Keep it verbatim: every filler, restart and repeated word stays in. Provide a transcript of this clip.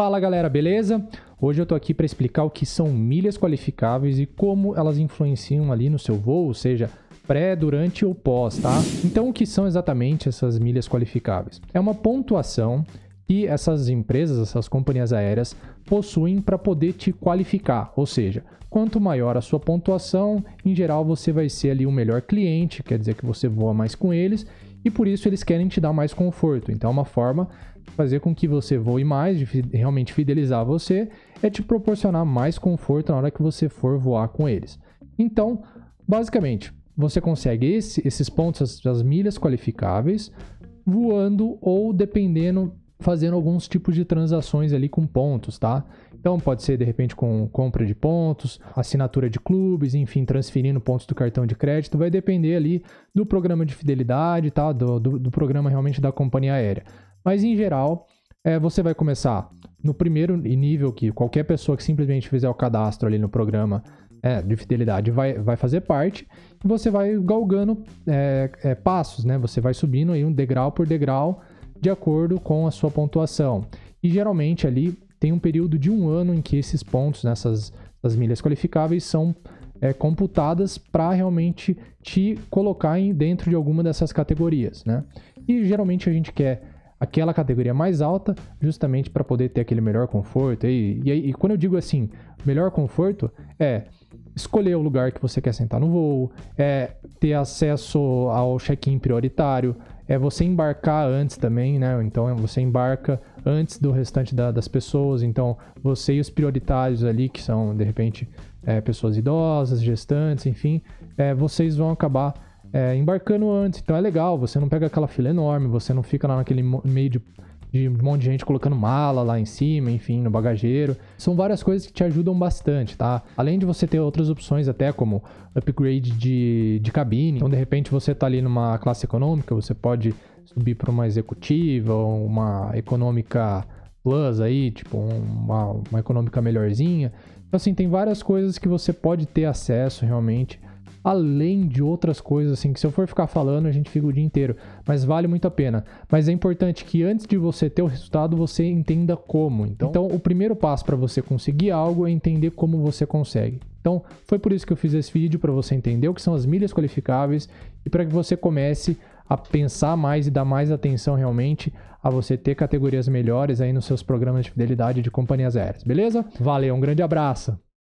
Fala galera, beleza? Hoje eu tô aqui para explicar o que são milhas qualificáveis e como elas influenciam ali no seu voo, seja pré, durante ou pós, tá? Então o que são exatamente essas milhas qualificáveis? É uma pontuação que essas empresas, essas companhias aéreas possuem para poder te qualificar, ou seja, quanto maior a sua pontuação, em geral você vai ser ali o melhor cliente, quer dizer que você voa mais com eles e por isso eles querem te dar mais conforto, então é uma forma fazer com que você voe mais, de realmente fidelizar você, é te proporcionar mais conforto na hora que você for voar com eles. Então, basicamente, você consegue esse, esses pontos, as milhas qualificáveis, voando ou dependendo, fazendo alguns tipos de transações ali com pontos, tá? Então, pode ser, de repente, com compra de pontos, assinatura de clubes, enfim, transferindo pontos do cartão de crédito, vai depender ali do programa de fidelidade, tá? Do, do, do programa realmente da companhia aérea. Mas, em geral, é, você vai começar no primeiro nível que qualquer pessoa que simplesmente fizer o cadastro ali no programa é, de fidelidade vai, vai fazer parte, e você vai galgando é, é, passos, né? Você vai subindo aí um degrau por degrau de acordo com a sua pontuação. E, geralmente, ali tem um período de um ano em que esses pontos, nessas as milhas qualificáveis, são é, computadas para realmente te colocar em, dentro de alguma dessas categorias, né? E, geralmente, a gente quer aquela categoria mais alta, justamente para poder ter aquele melhor conforto. E, e, e quando eu digo assim, melhor conforto é escolher o lugar que você quer sentar no voo, é ter acesso ao check-in prioritário, é você embarcar antes também, né? Então você embarca antes do restante da, das pessoas, então você e os prioritários ali, que são de repente é, pessoas idosas, gestantes, enfim, é, vocês vão acabar É, embarcando antes, então é legal, você não pega aquela fila enorme, você não fica lá naquele meio de, de um monte de gente colocando mala lá em cima, enfim, no bagageiro. São várias coisas que te ajudam bastante, tá? Além de você ter outras opções até como upgrade de, de cabine, então de repente você tá ali numa classe econômica, você pode subir para uma executiva ou uma econômica plus aí, tipo uma, uma econômica melhorzinha. Então assim, tem várias coisas que você pode ter acesso realmente, além de outras coisas, assim, que se eu for ficar falando, a gente fica o dia inteiro, mas vale muito a pena. Mas é importante que antes de você ter o resultado, você entenda como. Então, então o primeiro passo para você conseguir algo é entender como você consegue. Então, foi por isso que eu fiz esse vídeo, para você entender o que são as milhas qualificáveis e para que você comece a pensar mais e dar mais atenção realmente a você ter categorias melhores aí nos seus programas de fidelidade de companhias aéreas, beleza? Valeu, um grande abraço!